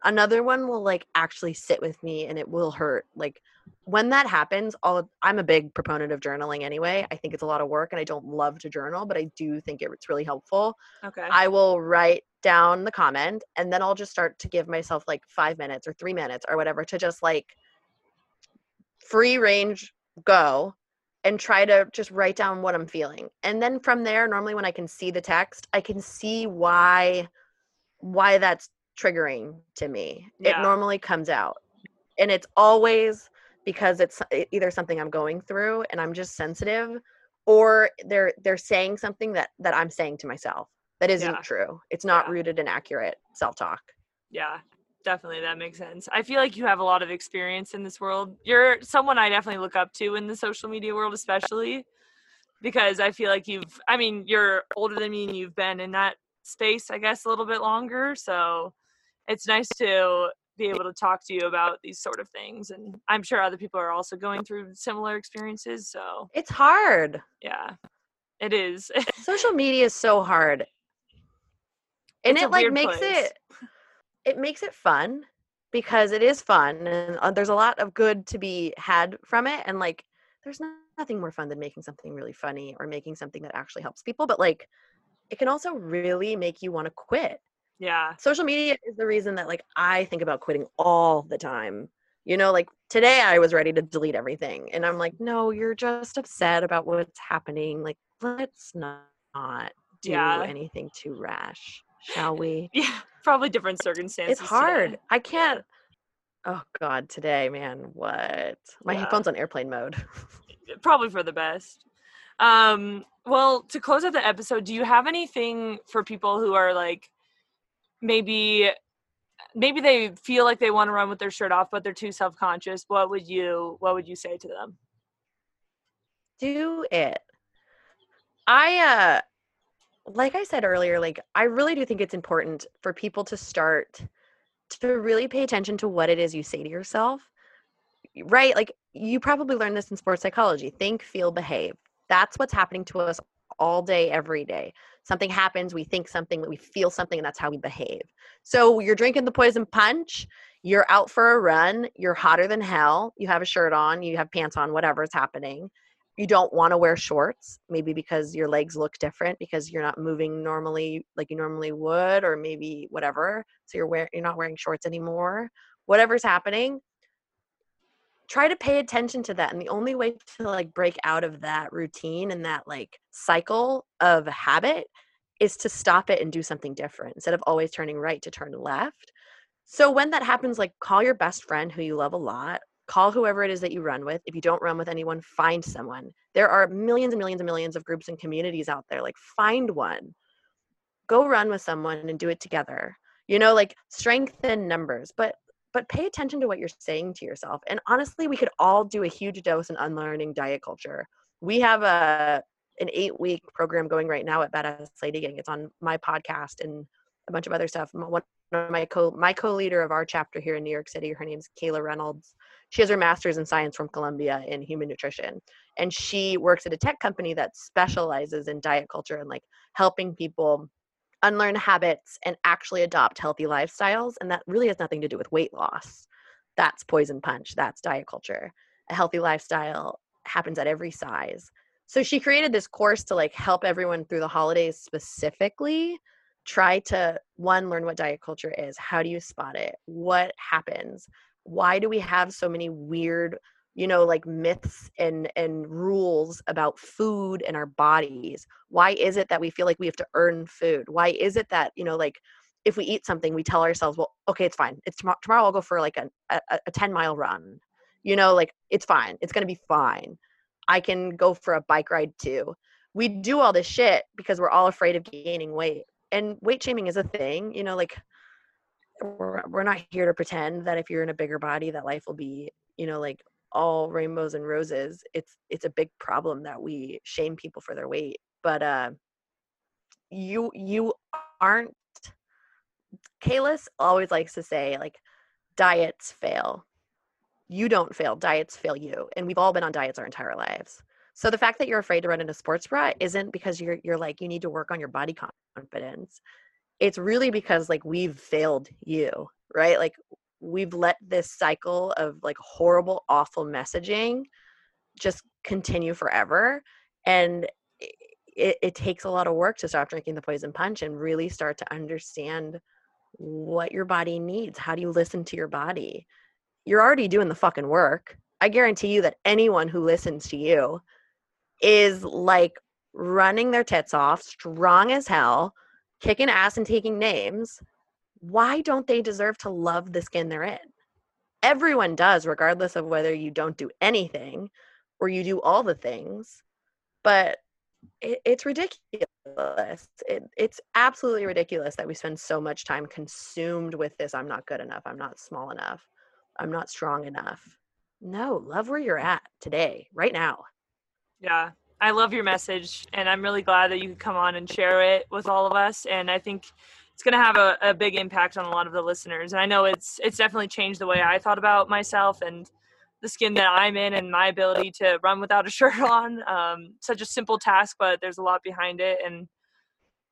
another one will like actually sit with me and it will hurt. Like when that happens, I'll, I'm a big proponent of journaling anyway. I think it's a lot of work and I don't love to journal, but I do think it's really helpful. Okay. I will write down the comment and then I'll just start to give myself like five minutes or three minutes or whatever to just like free range go and try to just write down what I'm feeling. And then from there, normally when I can see the text, I can see why why that's triggering to me. Yeah. It normally comes out. And it's always because it's either something I'm going through and I'm just sensitive, or they're they're saying something that that I'm saying to myself. That isn't yeah. true. It's not yeah. rooted in accurate self-talk. Yeah, definitely. That makes sense. I feel like you have a lot of experience in this world. You're someone I definitely look up to in the social media world, especially because I feel like you've, I mean, you're older than me and you've been in that space, I guess, a little bit longer. So it's nice to be able to talk to you about these sort of things. And I'm sure other people are also going through similar experiences. So it's hard. Yeah. It is. Social media is so hard. And it's it like makes place. it, it makes it fun because it is fun and there's a lot of good to be had from it. And like, there's no, nothing more fun than making something really funny or making something that actually helps people. But like, it can also really make you want to quit. Yeah. Social media is the reason that like, I think about quitting all the time. You know, like today I was ready to delete everything and I'm like, no, you're just upset about what's happening. Like, let's not do yeah. anything too rash, shall we? Yeah, probably different circumstances. It's hard. Today. I can't. Oh God, today, man, what? My yeah. headphones on airplane mode. Probably for the best. Um, well, to close out the episode, do you have anything for people who are like, maybe maybe they feel like they want to run with their shirt off, but they're too self-conscious? What would you, what would you say to them? Do it. I, uh, like I said earlier, like, I really do think it's important for people to start to really pay attention to what it is you say to yourself, right? Like, you probably learned this in sports psychology, think, feel, behave. That's what's happening to us all day, every day. Something happens, we think something, we feel something, and that's how we behave. So you're drinking the poison punch, you're out for a run, you're hotter than hell, you have a shirt on, you have pants on, whatever's happening. You don't want to wear shorts, maybe because your legs look different, because you're not moving normally like you normally would, or maybe whatever. So you're wearing, you're not wearing shorts anymore. Whatever's happening, try to pay attention to that. And the only way to like break out of that routine and that like cycle of habit is to stop it and do something different instead of always turning right to turn left. So when that happens, like call your best friend who you love a lot, call whoever it is that you run with. If you don't run with anyone, find someone. There are millions and millions and millions of groups and communities out there. Like find one, go run with someone and do it together, you know, like strength in numbers, but But pay attention to what you're saying to yourself. And honestly, we could all do a huge dose in unlearning diet culture. We have a an eight-week program going right now at Badass Lady Gang. It's on my podcast and a bunch of other stuff. One of my co my co-leader of our chapter here in New York City, her name's Kayla Reynolds. She has her master's in science from Columbia in human nutrition. And she works at a tech company that specializes in diet culture and like helping people unlearn habits and actually adopt healthy lifestyles. And that really has nothing to do with weight loss. That's poison punch. That's diet culture. A healthy lifestyle happens at every size. So she created this course to like help everyone through the holidays specifically try to, one, learn what diet culture is. How do you spot it? What happens? Why do we have so many weird, you know, like myths and, and rules about food and our bodies? Why is it that we feel like we have to earn food? Why is it that, you know, like if we eat something, we tell ourselves, well, okay, it's fine. It's tomorrow. Tomorrow I'll go for like a, a, a ten mile run, you know, like it's fine. It's going to be fine. I can go for a bike ride too. We do all this shit because we're all afraid of gaining weight, and weight shaming is a thing, you know, like we're, we're not here to pretend that if you're in a bigger body, that life will be, you know, like all rainbows and roses. It's it's a big problem that we shame people for their weight, but uh you you aren't. Kayla always likes to say like diets fail. You don't fail, diets fail you. And we've all been on diets our entire lives. So the fact that you're afraid to run in a sports bra isn't because you're you're like you need to work on your body confidence. It's really because like we've failed you, right? Like we've let this cycle of like horrible, awful messaging just continue forever. And it, it takes a lot of work to stop drinking the poison punch and really start to understand what your body needs. How do you listen to your body? You're already doing the fucking work. I guarantee you that anyone who listens to you is like running their tits off, strong as hell, kicking ass and taking names. Why don't they deserve to love the skin they're in? Everyone does, regardless of whether you don't do anything or you do all the things. But it, it's ridiculous. It, it's absolutely ridiculous that we spend so much time consumed with this. I'm not good enough. I'm not small enough. I'm not strong enough. No, love where you're at today, right now. Yeah, I love your message. And I'm really glad that you could come on and share it with all of us. And I think it's going to have a, a big impact on a lot of the listeners. And I know it's, it's definitely changed the way I thought about myself and the skin that I'm in and my ability to run without a shirt on. Um, such a simple task, but there's a lot behind it. And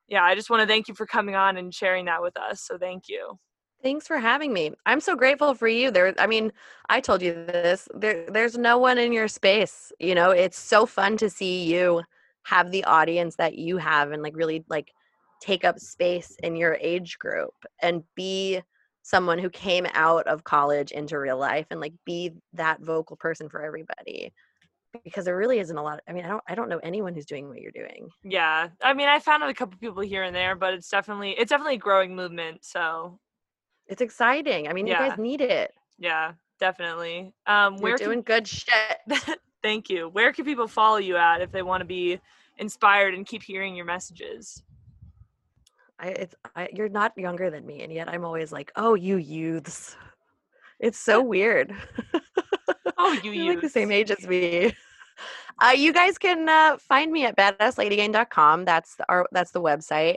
yeah, I just want to thank you for coming on and sharing that with us. So thank you. Thanks for having me. I'm so grateful for you. There, I mean, I told you this, there, there's no one in your space. You know, it's so fun to see you have the audience that you have and like really like take up space in your age group and be someone who came out of college into real life and like be that vocal person for everybody, because there really isn't a lot of, I mean, I don't, I don't know anyone who's doing what you're doing. Yeah. I mean, I found out a couple people here and there, but it's definitely, it's definitely a growing movement. So it's exciting. I mean, yeah. You guys need it. Yeah, definitely. Um, we're doing can, good shit. Thank you. Where can people follow you at if they want to be inspired and keep hearing your messages? I, it's, I, you're not younger than me, and yet I'm always like, oh, you youths. It's so weird. Oh, you youths. You're like the same age as me. Uh, you guys can uh, find me at badass lady gang dot com. That's the, our, that's the website.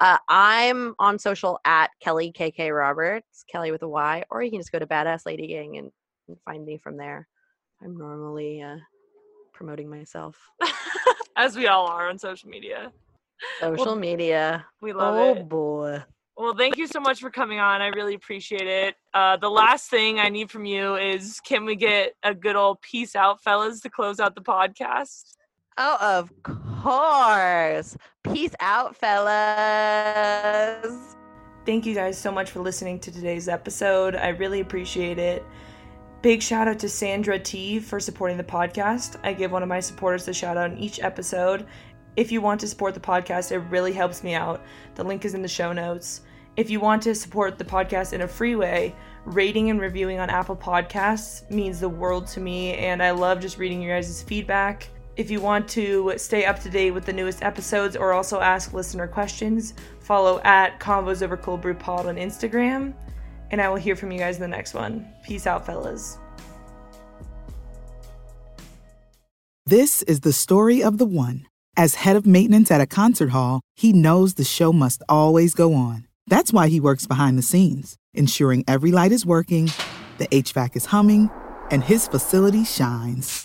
Uh, I'm on social at Kelly K K Roberts, Kelly with a Y, or you can just go to Badass Lady Gang and, and find me from there. I'm normally uh, promoting myself. As we all are on social media. Social well, media. We love oh, it. Oh, boy. Well, thank you so much for coming on. I really appreciate it. Uh, the last thing I need from you is, can we get a good old peace out, fellas, to close out the podcast? Oh, of course. Peace out, fellas. Thank you guys so much for listening to today's episode. I really appreciate it. Big shout out to Sandra T for supporting the podcast. I give one of my supporters a shout out in each episode. If you want to support the podcast, it really helps me out. The link is in the show notes. If you want to support the podcast in a free way, rating and reviewing on Apple Podcasts means the world to me, and I love just reading your guys' feedback. If you want to stay up to date with the newest episodes or also ask listener questions, follow at Convos Over Cold Brew Pod on Instagram, and I will hear from you guys in the next one. Peace out, fellas. This is the story of the one. As head of maintenance at a concert hall, he knows the show must always go on. That's why he works behind the scenes, ensuring every light is working, the H V A C is humming, and his facility shines.